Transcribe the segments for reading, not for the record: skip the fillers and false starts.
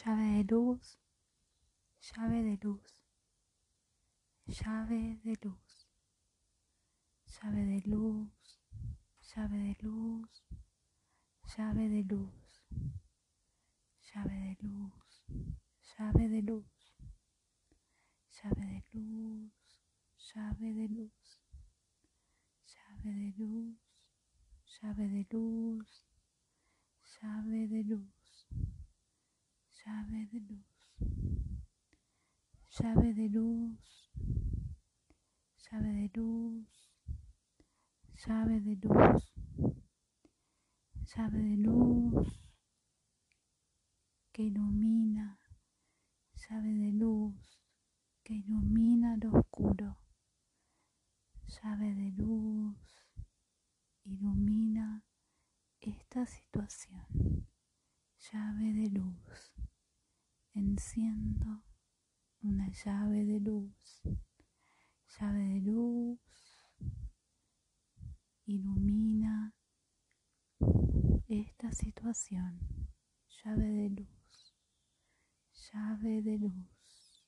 llave de luz, llave de luz, llave de luz, llave de luz, llave de luz, llave de luz, llave de luz, llave de luz, llave de luz, llave de luz, llave de luz, llave de luz, llave de luz, llave de luz, llave de luz, llave de luz, llave de luz, llave de luz que ilumina, llave de luz que ilumina lo oscuro, llave de luz ilumina esta situación. Llave de luz. Enciendo una llave de luz. Llave de luz. Ilumina esta situación. Llave de luz. Llave de luz.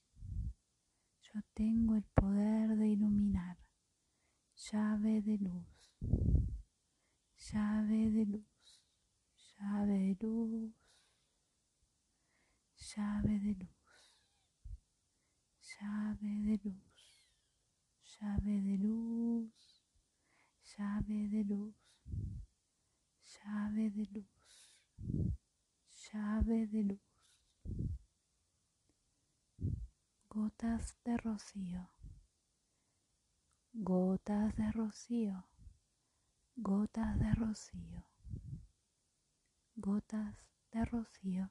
Yo tengo el poder de iluminar. Llave de luz. Llave de luz, llave de luz, llave de luz, llave de luz, llave de luz, llave de luz, llave de luz, llave de luz. Gotas de rocío, gotas de rocío, gotas de rocío, gotas de rocío,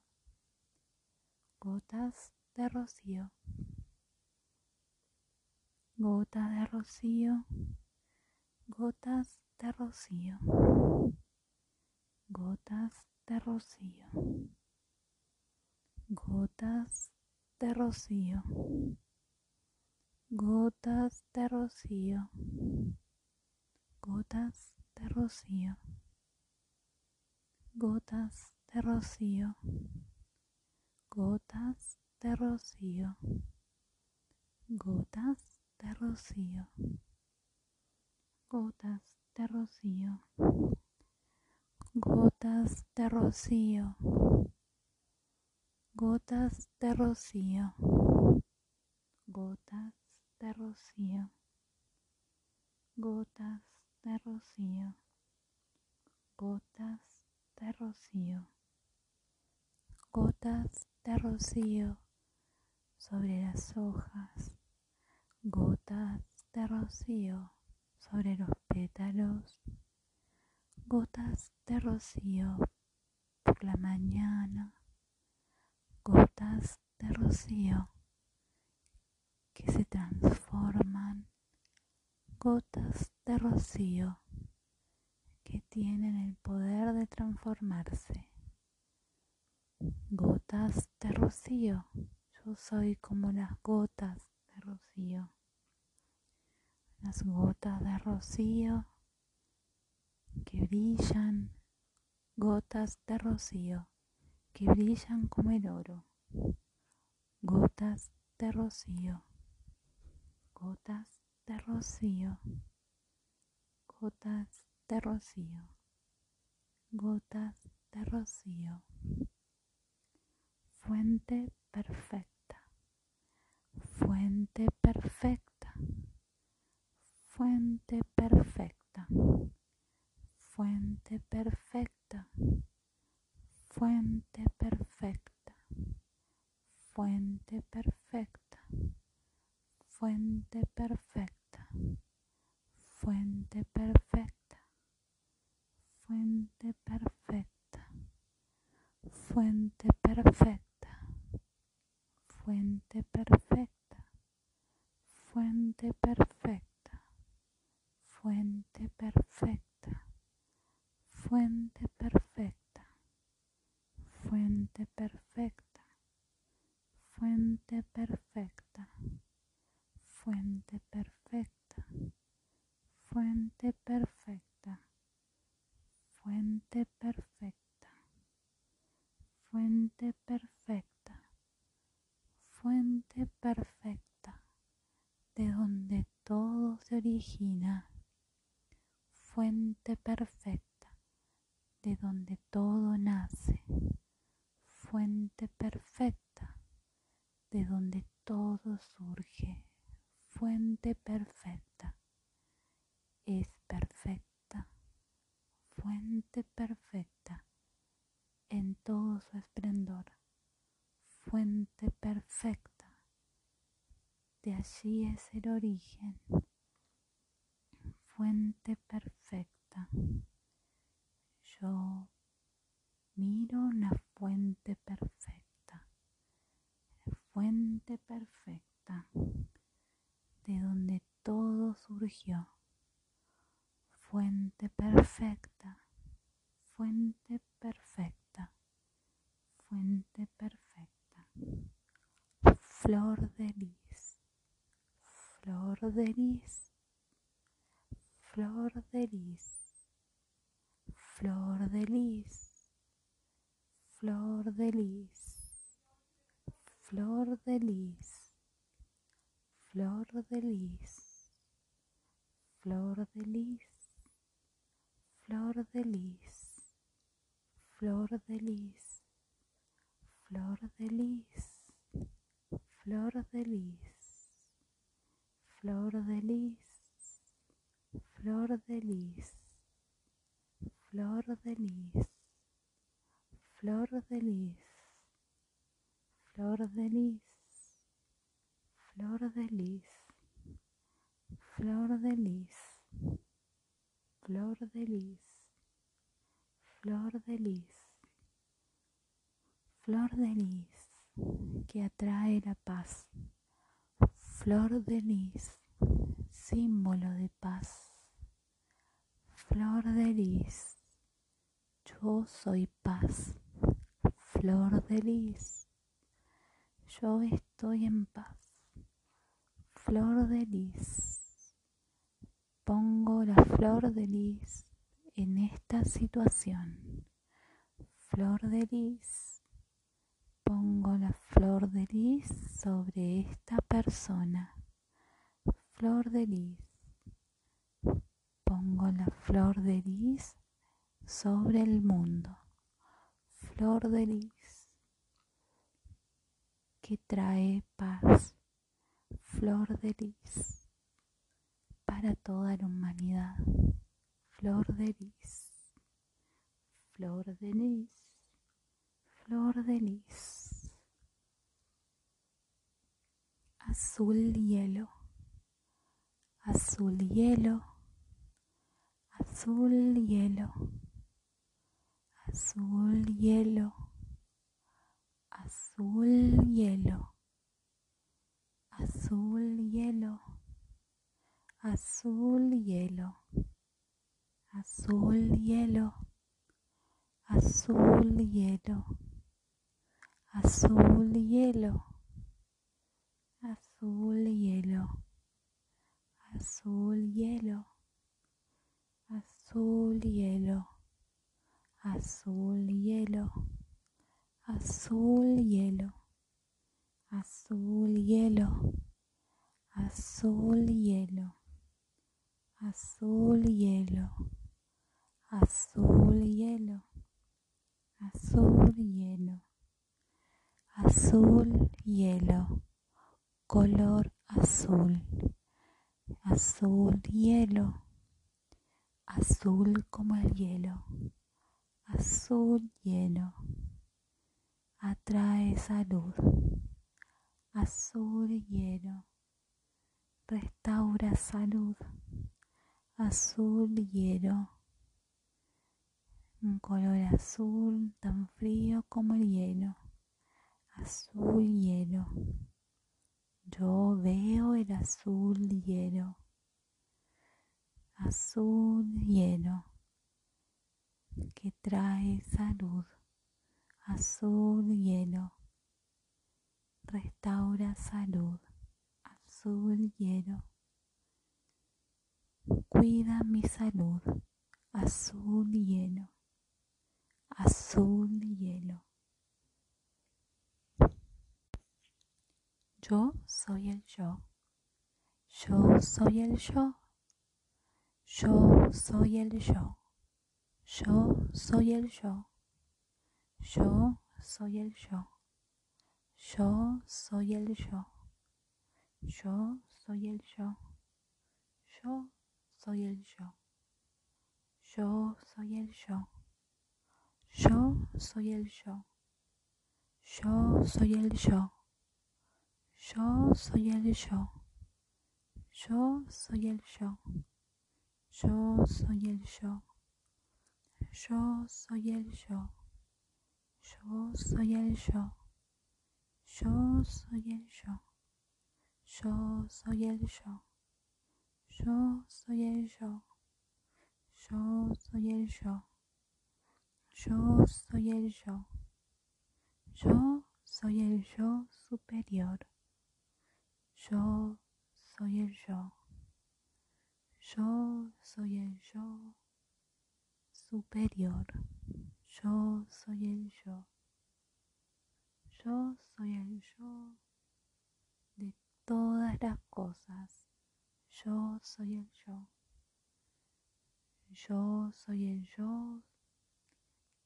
gotas de rocío, gotas de rocío, gotas de rocío, gotas de rocío, gotas de rocío, gotas de rocío, gotas de rocío, gotas de rocío, gotas de rocío, gotas de rocío, gotas de rocío, gotas de rocío, gotas de rocío, gotas de rocío, gotas de rocío, gotas de rocío, gotas de rocío sobre las hojas, gotas de rocío sobre los pétalos, gotas de rocío por la mañana, gotas de rocío que se transforman, gotas de rocío que tienen el poder de transformarse. Gotas de rocío. Yo soy como las gotas de rocío. Las gotas de rocío que brillan. Gotas de rocío que brillan como el oro. Gotas de rocío. Gotas de rocío, gotas de rocío, gotas de rocío. Fuente perfecta, fuente perfecta, fuente perfecta, fuente perfecta, fuente perfecta, fuente perfecta, fuente perfecta, fuente perfecta, fuente perfecta, fuente perfecta, fuente perfecta, fuente perfecta, fuente perfecta, fuente perfecta, fuente perfecta, fuente perfecta. Fuente perfecta, fuente perfecta, fuente perfecta, fuente perfecta, fuente perfecta, de donde todo se origina. Fuente perfecta, de donde todo nace. Fuente perfecta, de donde todo surge. Fuente perfecta, es perfecta. Fuente perfecta, en todo su esplendor. Fuente perfecta, de allí es el origen. Fuente perfecta. Yo miro una fuente perfecta. Fuente perfecta, de donde todo surgió. Fuente perfecta. Fuente perfecta. Fuente perfecta. Flor de lis. Flor de lis. Flor de lis. Flor de lis. Flor de lis. Flor de lis. Flor de lis. Flor de lis. Flor de lis. Flor de lis. Flor de lis. Flor de lis. Flor de lis. Flor de lis, flor de lis, flor de lis, flor de lis, flor de lis, flor de lis, flor de lis, flor de lis, flor de lis, que atrae la paz, flor de lis, símbolo de paz. Flor de lis, yo soy paz. Flor de lis, yo estoy en paz. Flor de lis, pongo la flor de lis en esta situación. Flor de lis, pongo la flor de lis sobre esta persona. Flor de lis, pongo la flor de lis sobre el mundo. Flor de lis, que trae paz. Flor de lis, para toda la humanidad. Flor de lis, flor de lis, flor de lis. Azul hielo. Azul hielo. Azul hielo, azul hielo, azul hielo, azul hielo, azul hielo, azul hielo, azul hielo, azul hielo, azul hielo, azul hielo. Azul hielo, azul hielo, azul hielo, azul hielo, azul hielo, azul hielo, azul hielo, azul hielo, azul hielo, color azul, azul hielo. Azul como el hielo, azul hielo, atrae salud, azul hielo, restaura salud, azul hielo, un color azul tan frío como el hielo, azul hielo, yo veo el azul hielo. Azul hielo, que trae salud. Azul hielo, restaura salud. Azul hielo, cuida mi salud. Azul hielo, azul hielo. Yo soy el yo. Yo soy el yo. Yo soy el yo. Yo soy el yo. Yo soy el yo. Yo soy el yo. Yo soy el yo. Yo soy el yo. Yo soy el yo. Yo soy el yo. Yo soy el yo. Yo soy el yo. Yo soy el yo. Yo soy el yo. Yo soy el yo. Yo soy el yo. Yo soy el yo. Yo soy el yo. Yo soy el yo. Yo soy el yo. Yo soy el yo. Yo soy el yo superior. Yo soy el yo. Yo soy el yo superior. Yo soy el yo. Yo soy el yo de todas las cosas. Yo soy el yo. Yo soy el yo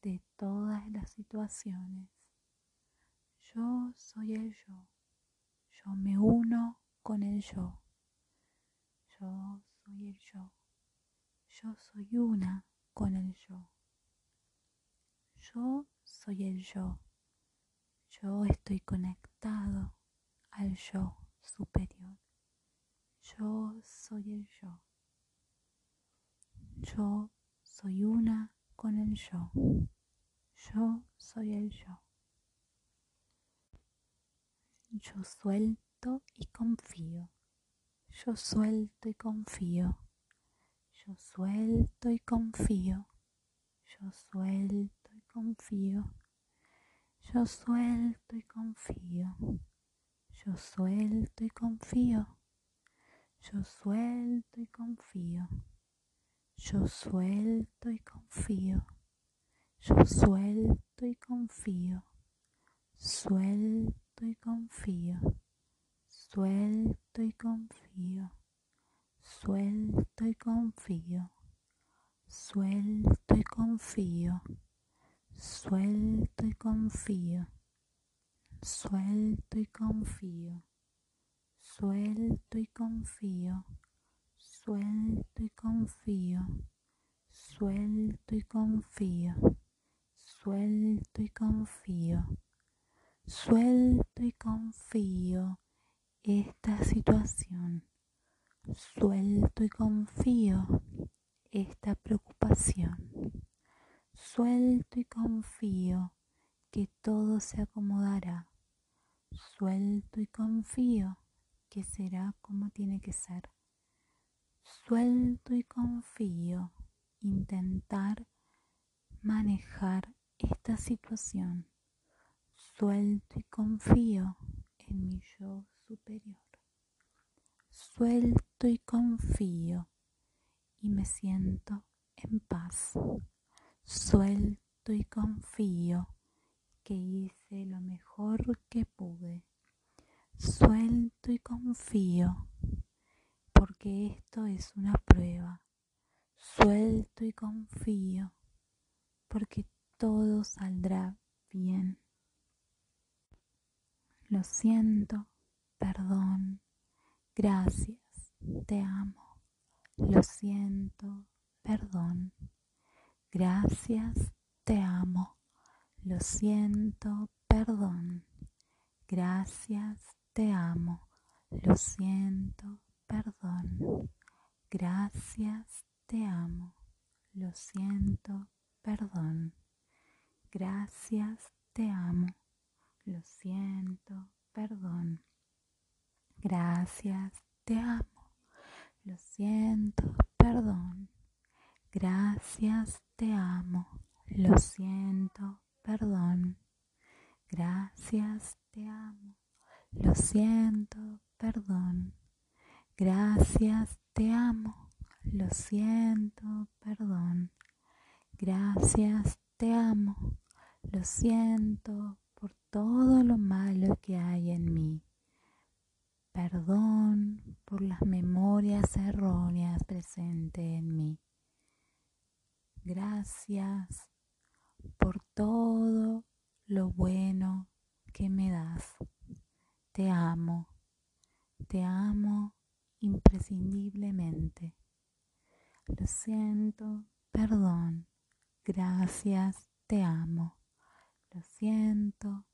de todas las situaciones. Yo soy el yo. Yo me uno con el yo. Yo soy el yo. Yo soy una con el yo. Yo soy el yo. Yo estoy conectado al yo superior. Yo soy el yo. Yo soy una con el yo. Yo soy el yo. Yo suelto y confío. Yo suelto y confío. Yo suelto y confío. Yo suelto y confío. Yo suelto y confío. Yo suelto y confío. Yo suelto y confío. Yo suelto y confío. Yo suelto y confío. Suelto y confío. Suelto y confío. Suelto y confío. Suelto y confío. Suelto y confío. Suelto y confío. Suelto y confío. Suelto y confío, suelto y confío, suelto y confío, suelto y confío esta situación, suelto y confío esta preocupación, suelto y confío que todo se acomodará, suelto y confío que será como tiene que ser. Suelto y confío intentar manejar esta situación. Suelto y confío en mi yo superior. Suelto y confío y me siento en paz. Suelto y confío que hice lo mejor que pude. Suelto y confío. Porque esto es una prueba. Suelto y confío, porque todo saldrá bien. Lo siento, perdón, gracias, te amo. Lo siento, perdón, gracias, te amo. Lo siento, perdón, gracias, te amo. Lo siento. Perdón, gracias, te amo, lo siento, perdón, gracias, te amo, lo siento, perdón, gracias, te amo, lo siento, perdón, gracias, te amo, lo siento, perdón, gracias, te amo, lo siento, perdón. Gracias, te amo, lo siento, perdón. Gracias, te amo, lo siento por todo lo malo que hay en mí. perdón por las memorias erróneas presentes en mí. Gracias por todo lo bueno que me das. Te amo imprescindiblemente. Lo siento, perdón, gracias, te amo. Lo siento,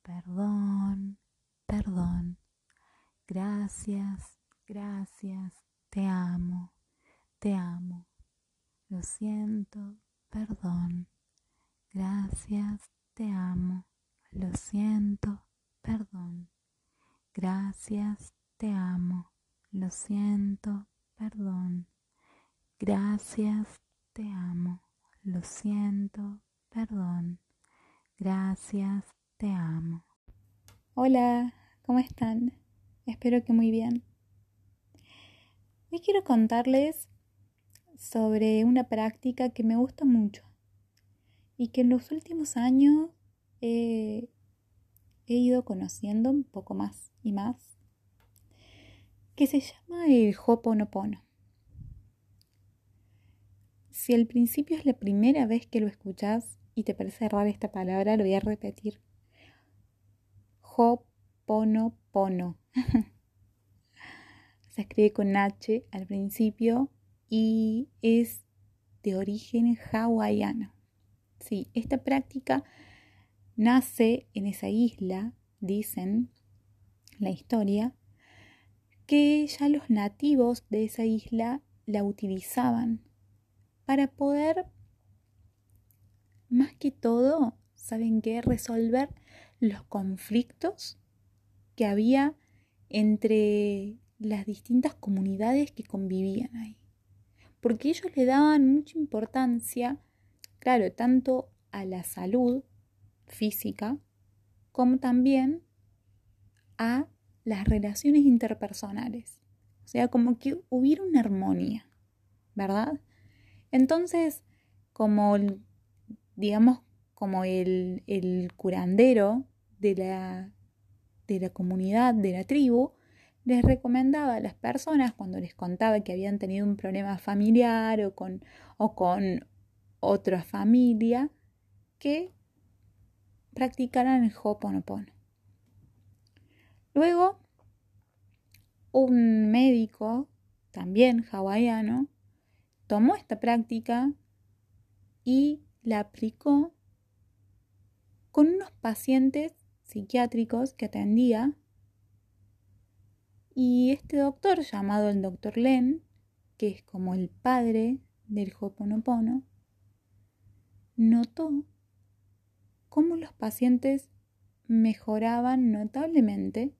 perdón, perdón. Gracias, gracias, te amo, te amo. Lo siento, perdón, gracias, te amo. Lo siento, perdón, gracias, te amo. Lo siento, perdón, gracias, te amo. Lo siento, perdón, gracias, te amo. Hola, ¿cómo están? Espero que muy bien. Hoy quiero contarles sobre una práctica que me gusta mucho y que en los últimos años he ido conociendo un poco más y más, que se llama el Ho'oponopono. Si al principio es la primera vez que lo escuchás y te parece rara esta palabra, lo voy a repetir. Ho'oponopono. Se escribe con H al principio y es de origen hawaiano. Sí, esta práctica nace en esa isla, dicen la historia, que ya los nativos de esa isla la utilizaban para poder, más que todo, ¿saben qué? Resolver los conflictos que había entre las distintas comunidades que convivían ahí. Porque ellos le daban mucha importancia, claro, tanto a la salud física como también a las relaciones interpersonales. O sea, como que hubiera una armonía, ¿verdad? Entonces, como digamos, como el curandero de la comunidad, de la tribu, les recomendaba a las personas cuando les contaba que habían tenido un problema familiar o con otra familia, que practicaran el Ho'oponopono. Luego, un médico, también hawaiano, tomó esta práctica y la aplicó con unos pacientes psiquiátricos que atendía, y este doctor, llamado el doctor Len, que es como el padre del Ho'oponopono, notó cómo los pacientes mejoraban notablemente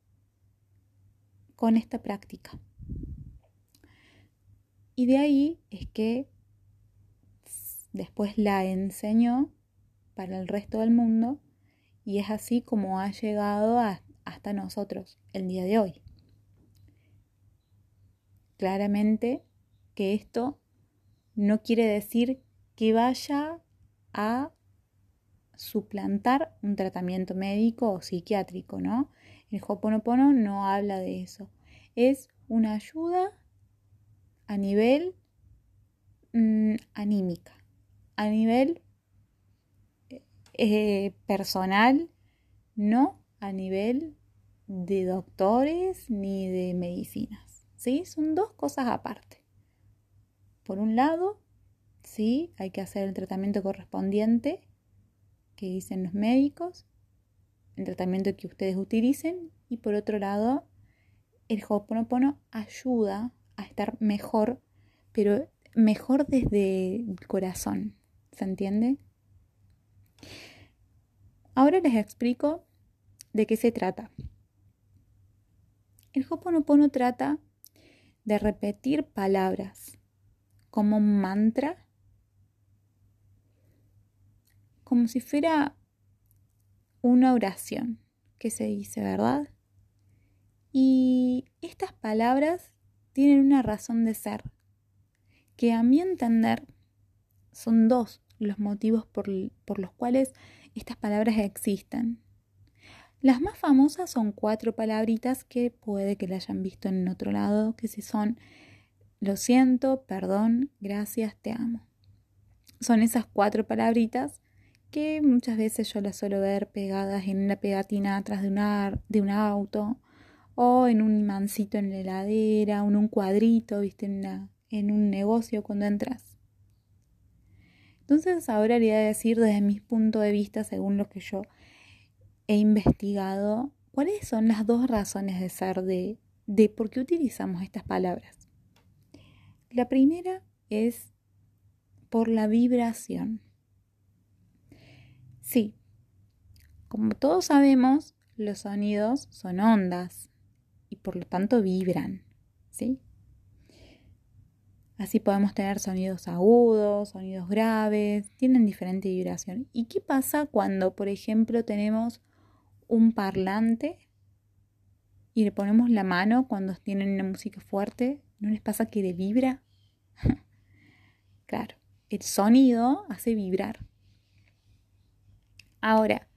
con esta práctica. Y de ahí es que después la enseñó para el resto del mundo, y es así como ha llegado hasta nosotros el día de hoy. Claramente que esto no quiere decir que vaya a suplantar un tratamiento médico o psiquiátrico, ¿no? El Ho'oponopono no habla de eso. Es una ayuda a nivel anímica, a nivel personal, no a nivel de doctores ni de medicinas, ¿sí? Son dos cosas aparte. Por un lado, sí, hay que hacer el tratamiento correspondiente que dicen los médicos, el tratamiento que ustedes utilicen, y por otro lado, el Ho'oponopono ayuda a estar mejor, pero mejor desde el corazón, ¿se entiende? Ahora les explico de qué se trata. El Ho'oponopono trata de repetir palabras como un mantra, como si fuera una oración que se dice, ¿verdad? Y estas palabras tienen una razón de ser, que a mi entender son dos los motivos por los cuales estas palabras existen. Las más famosas son 4 palabritas que puede que la hayan visto en otro lado, que si son lo siento, perdón, gracias, te amo. Son esas 4 palabritas que muchas veces yo las suelo ver pegadas en una pegatina atrás de un auto o en un imancito en la heladera, en un cuadrito, ¿viste? En un negocio cuando entras. Entonces ahora le voy a decir desde mi punto de vista, según lo que yo he investigado, cuáles son las 2 razones de ser de por qué utilizamos estas palabras. La primera es por la vibración. Sí, como todos sabemos, los sonidos son ondas y por lo tanto vibran, ¿sí? Así podemos tener sonidos agudos, sonidos graves, tienen diferente vibración. ¿Y qué pasa cuando, por ejemplo, tenemos un parlante y le ponemos la mano cuando tienen una música fuerte? ¿No les pasa que le vibra? Claro, el sonido hace vibrar. Ahora,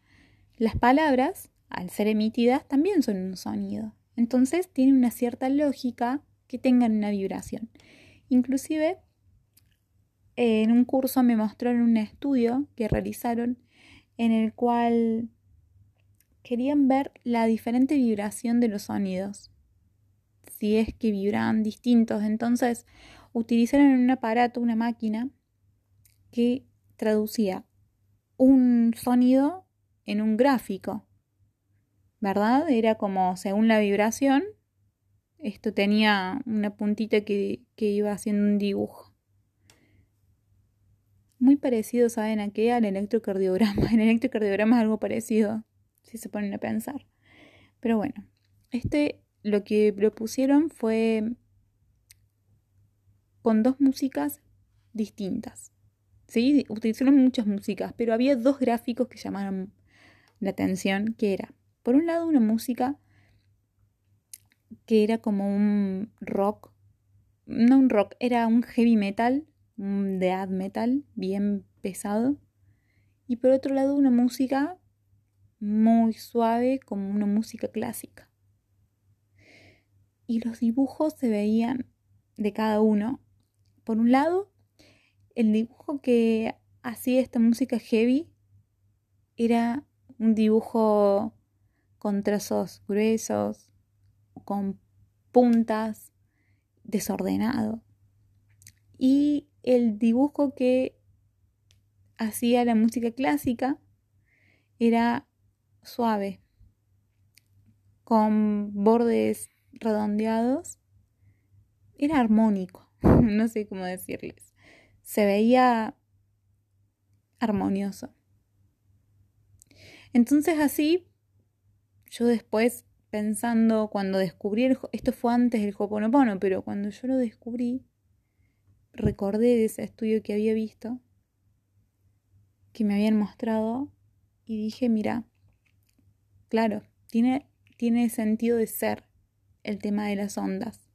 las palabras, al ser emitidas, también son un sonido. Entonces, tiene una cierta lógica que tengan una vibración. Inclusive, en un curso me mostraron un estudio que realizaron en el cual querían ver la diferente vibración de los sonidos, si es que vibraban distintos. Entonces, utilizaron un aparato, una máquina, que traducía un sonido en un gráfico, ¿verdad? Era como según la vibración. Esto tenía una puntita que iba haciendo un dibujo. Muy parecido, ¿saben a qué? Al electrocardiograma. El electrocardiograma es algo parecido, si se ponen a pensar. Pero bueno, lo que propusieron fue con 2 músicas distintas. ¿Sí? Utilizaron muchas músicas, pero había 2 gráficos que llamaron la atención, que era, por un lado, una música que era como un rock, no un rock, era un heavy metal, un death metal bien pesado, y por otro lado una música muy suave, como una música clásica. Y los dibujos se veían de cada uno. Por un lado, el dibujo que hacía esta música heavy era un dibujo con trazos gruesos, con puntas, desordenado. Y el dibujo que hacía la música clásica era suave, con bordes redondeados. Era armónico, no sé cómo decirles. Se veía armonioso. Entonces así, yo después, pensando, cuando descubrí, esto fue antes del Ho'oponopono, pero cuando yo lo descubrí, recordé de ese estudio que había visto, que me habían mostrado, y dije, mira, claro, tiene sentido de ser el tema de las ondas.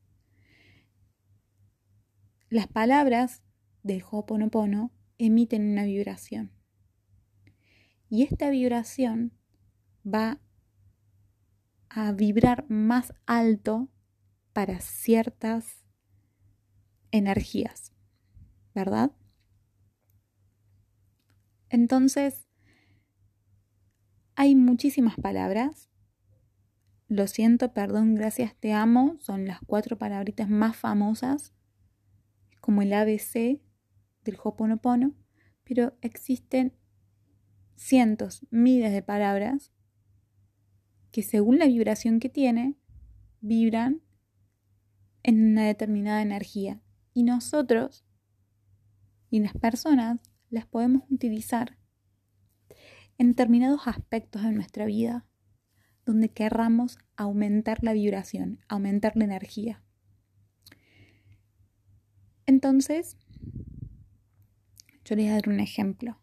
Las palabras del Ho'oponopono emiten una vibración. Y esta vibración va a vibrar más alto para ciertas energías, ¿verdad? Entonces, hay muchísimas palabras. Lo siento, perdón, gracias, te amo. Son las 4 palabritas más famosas, como el ABC del Ho'oponopono, pero existen cientos, miles de palabras que según la vibración que tiene, vibran en una determinada energía. Y nosotros y las personas las podemos utilizar en determinados aspectos de nuestra vida, donde querramos aumentar la vibración, aumentar la energía. Entonces, yo les voy a dar un ejemplo.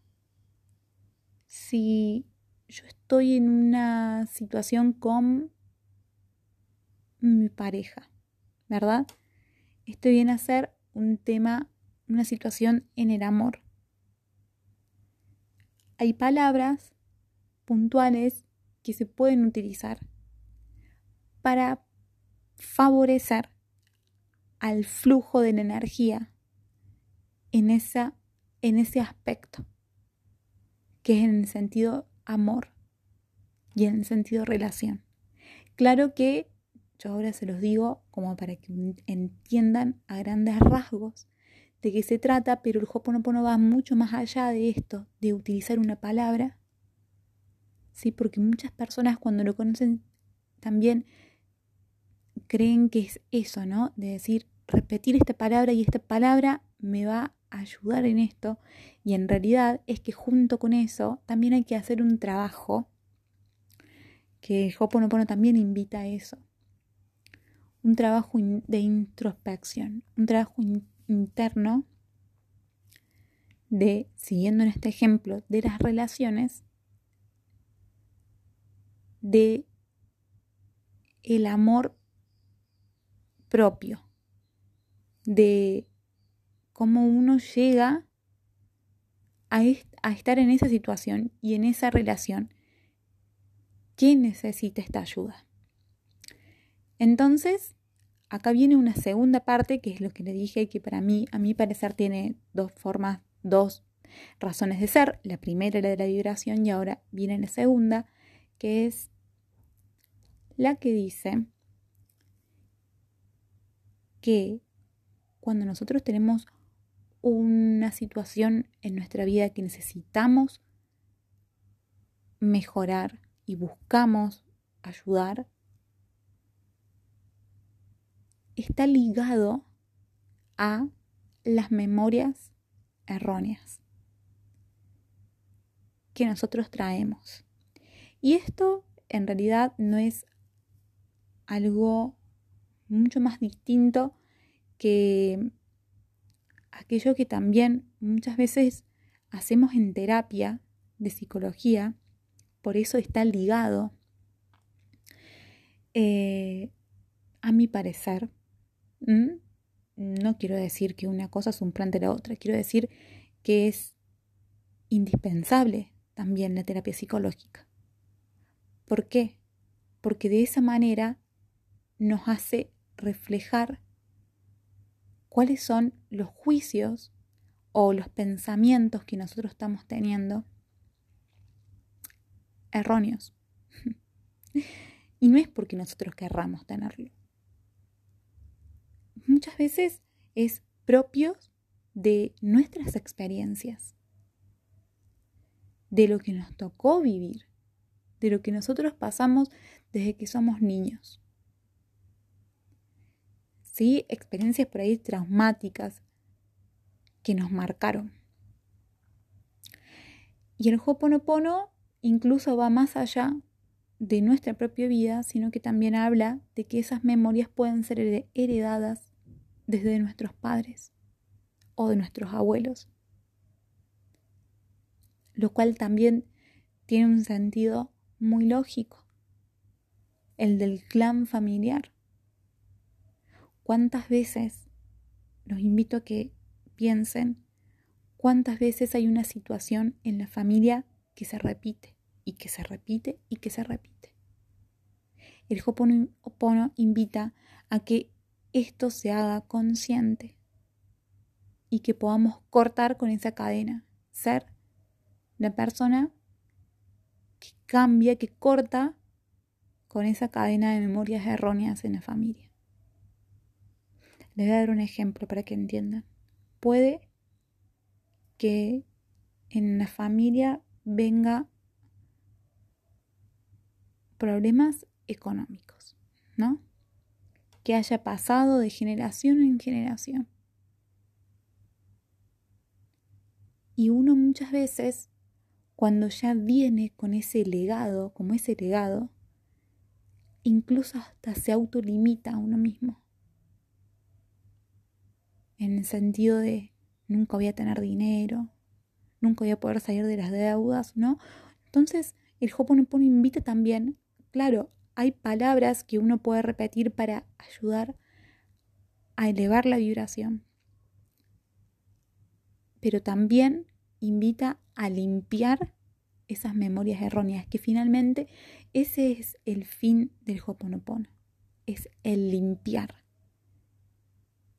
Si yo estoy en una situación con mi pareja, ¿verdad? Esto viene a ser un tema, una situación en el amor. Hay palabras puntuales que se pueden utilizar para favorecer al flujo de la energía en ese aspecto, que es en el sentido amor y en el sentido relación. Claro que yo ahora se los digo como para que entiendan a grandes rasgos de qué se trata, pero el Ho'oponopono va mucho más allá de esto, de utilizar una palabra, ¿sí? Porque muchas personas cuando lo conocen también creen que es eso, ¿no? De decir, repetir esta palabra y esta palabra me va a ayudar en esto. Y en realidad es que junto con eso también hay que hacer un trabajo, que el Ho'oponopono también invita a eso. Un trabajo de introspección, un trabajo interno de, siguiendo en este ejemplo, de las relaciones, de el amor propio, de cómo uno llega a estar en esa situación y en esa relación. ¿Quién necesita esta ayuda? Entonces, acá viene una segunda parte, que es lo que le dije, que para mí, a mi parecer, tiene dos razones de ser. La primera, la de la vibración, y ahora viene la segunda, que es la que dice que cuando nosotros tenemos una situación en nuestra vida que necesitamos mejorar y buscamos ayudar, está ligado a las memorias erróneas que nosotros traemos. Y esto en realidad no es algo mucho más distinto que aquello que también muchas veces hacemos en terapia de psicología, por eso está ligado, a mi parecer. No quiero decir que una cosa es un plan de la otra, quiero decir que es indispensable también la terapia psicológica. ¿Por qué? Porque de esa manera nos hace reflejar cuáles son los juicios o los pensamientos que nosotros estamos teniendo erróneos. Y no es porque nosotros querramos tenerlo. Muchas veces es propio de nuestras experiencias, de lo que nos tocó vivir, de lo que nosotros pasamos desde que somos niños. ¿Sí? Experiencias por ahí traumáticas que nos marcaron. Y el Ho'oponopono incluso va más allá de nuestra propia vida, sino que también habla de que esas memorias pueden ser heredadas desde nuestros padres o de nuestros abuelos, lo cual también tiene un sentido muy lógico, el del clan familiar. ¿Cuántas veces, los invito a que piensen, cuántas veces hay una situación en la familia que se repite y que se repite y que se repite? El Ho'oponopono invita a que esto se haga consciente y que podamos cortar con esa cadena, ser la persona que cambia, que corta con esa cadena de memorias erróneas en la familia. Les voy a dar un ejemplo para que entiendan. Puede que en la familia venga problemas económicos, ¿no? Que haya pasado de generación en generación. Y uno muchas veces, cuando ya viene con ese legado, como ese legado, incluso hasta se autolimita a uno mismo. En el sentido de, nunca voy a tener dinero, nunca voy a poder salir de las deudas, ¿no? Entonces, el Ho'oponopono invita también, claro, hay palabras que uno puede repetir para ayudar a elevar la vibración. Pero también invita a limpiar esas memorias erróneas, que finalmente ese es el fin del Ho'oponopono, es el limpiar,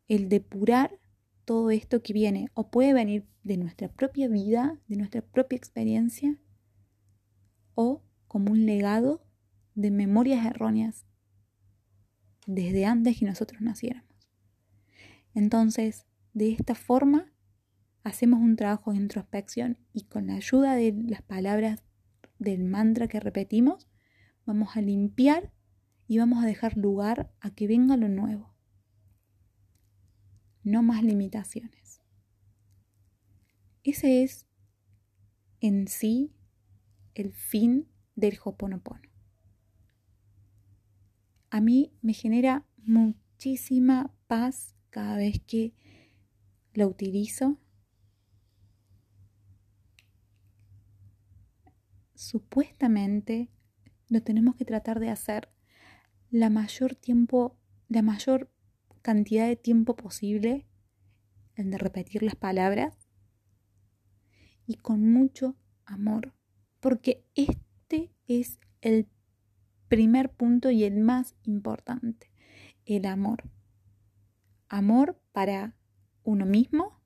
el depurar todo esto que viene o puede venir de nuestra propia vida, de nuestra propia experiencia, o como un legado de memorias erróneas desde antes que nosotros naciéramos. Entonces, de esta forma hacemos un trabajo de introspección y con la ayuda de las palabras del mantra que repetimos, vamos a limpiar y vamos a dejar lugar a que venga lo nuevo. No más limitaciones. Ese es en sí el fin del Ho'oponopono. A mí me genera muchísima paz cada vez que lo utilizo. Supuestamente lo tenemos que tratar de hacer la mayor cantidad de tiempo posible, el de repetir las palabras, y con mucho amor, porque este es el primer punto y el más importante, el amor. Amor para uno mismo,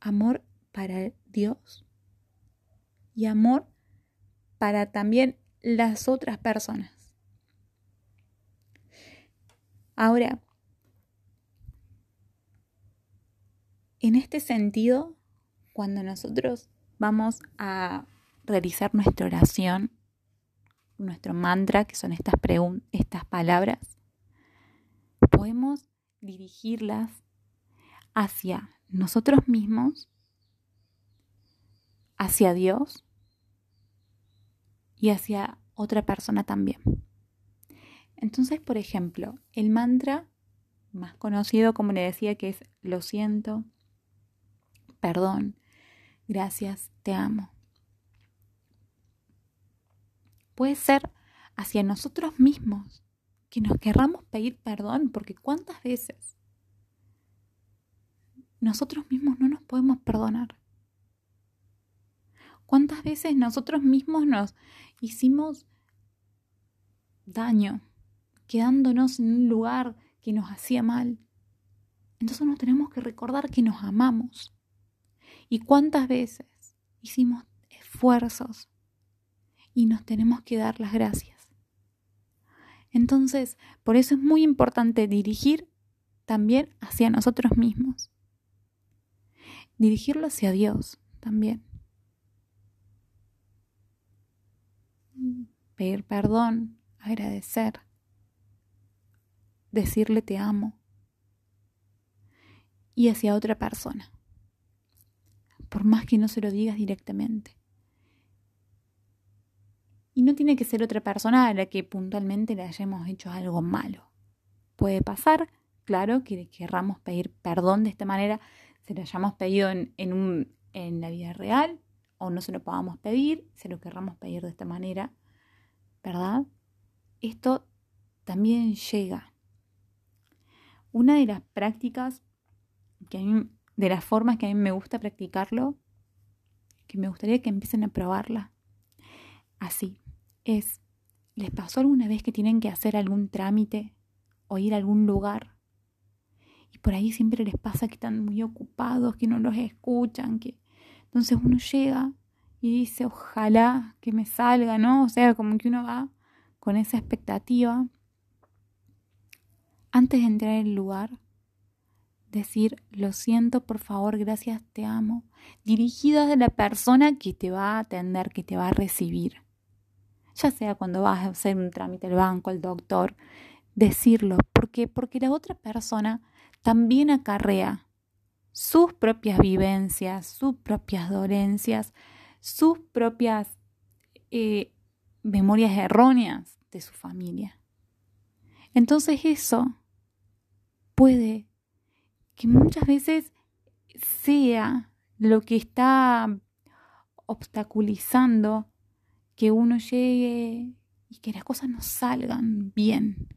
amor para Dios y amor para también las otras personas. Ahora, en este sentido, cuando nosotros vamos a realizar nuestra oración, nuestro mantra, que son estas palabras, podemos dirigirlas hacia nosotros mismos, hacia Dios y hacia otra persona también. Entonces, por ejemplo, el mantra más conocido, como le decía, que es lo siento, perdón, gracias, te amo. Puede ser hacia nosotros mismos, que nos querramos pedir perdón, porque ¿cuántas veces nosotros mismos no nos podemos perdonar? ¿Cuántas veces nosotros mismos nos hicimos daño, quedándonos en un lugar que nos hacía mal? Entonces nos tenemos que recordar que nos amamos. ¿Y cuántas veces hicimos esfuerzos y nos tenemos que dar las gracias? Entonces, por eso es muy importante dirigir también hacia nosotros mismos. Dirigirlo hacia Dios también. Pedir perdón, agradecer, decirle te amo, y hacia otra persona, por más que no se lo digas directamente. Y no tiene que ser otra persona a la que puntualmente le hayamos hecho algo malo. Puede pasar, claro, que le querramos pedir perdón de esta manera, se lo hayamos pedido en la vida real, o no se lo podamos pedir, se lo querramos pedir de esta manera, ¿verdad? Esto también llega. Una de las prácticas, de las formas que a mí me gusta practicarlo, que me gustaría que empiecen a probarla así, es, ¿les pasó alguna vez que tienen que hacer algún trámite o ir a algún lugar? Y por ahí siempre les pasa que están muy ocupados, que no los escuchan, que entonces uno llega y dice, ojalá que me salga, ¿no? O sea, como que uno va con esa expectativa. Antes de entrar en el lugar, decir, lo siento, por favor, gracias, te amo, dirigidas a la persona que te va a atender, que te va a recibir. Ya sea cuando vas a hacer un trámite al banco, al doctor, decirlo. ¿Por qué? Porque la otra persona también acarrea sus propias vivencias, sus propias dolencias, sus propias memorias erróneas de su familia. Entonces eso puede que muchas veces sea lo que está obstaculizando que uno llegue y que las cosas no salgan bien.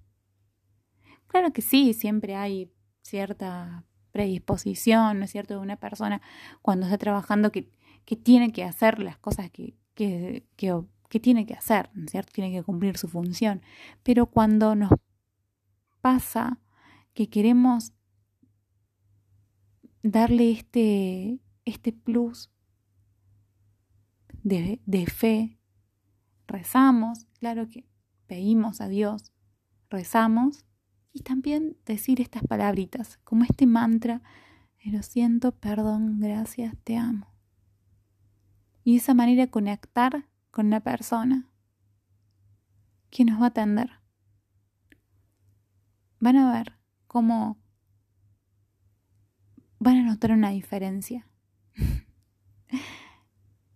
Claro que sí, siempre hay cierta predisposición, ¿no es cierto?, de una persona cuando está trabajando que que tiene que hacer las cosas que tiene que hacer, ¿no es cierto? Tiene que cumplir su función. Pero cuando nos pasa que queremos darle este plus de fe, rezamos, claro que pedimos a Dios, rezamos, y también decir estas palabritas, como este mantra, lo siento, perdón, gracias, te amo. Y de esa manera conectar con la persona que nos va a atender. Van a ver cómo van a notar una diferencia.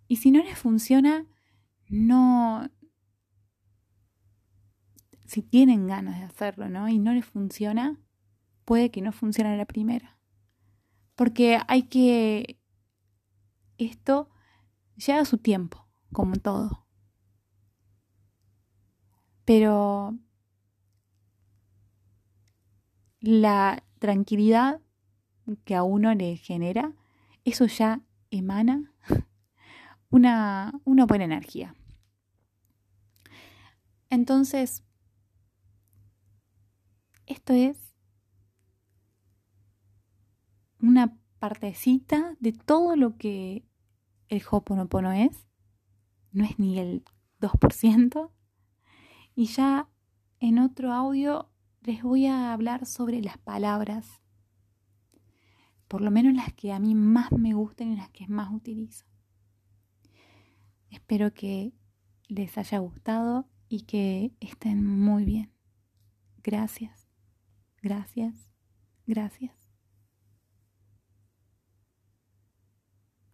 Y si no les funciona, no... Si tienen ganas de hacerlo, ¿no? Y no les funciona, puede que no funcione la primera. Porque hay que... Esto lleva su tiempo, como todo. Pero... la tranquilidad que a uno le genera, eso ya emana una buena energía. Entonces, esto es una partecita de todo lo que el Ho'oponopono es. No es ni el 2%. Y ya en otro audio les voy a hablar sobre las palabras, por lo menos las que a mí más me gustan y las que más utilizo. Espero que les haya gustado y que estén muy bien. Gracias, gracias, gracias.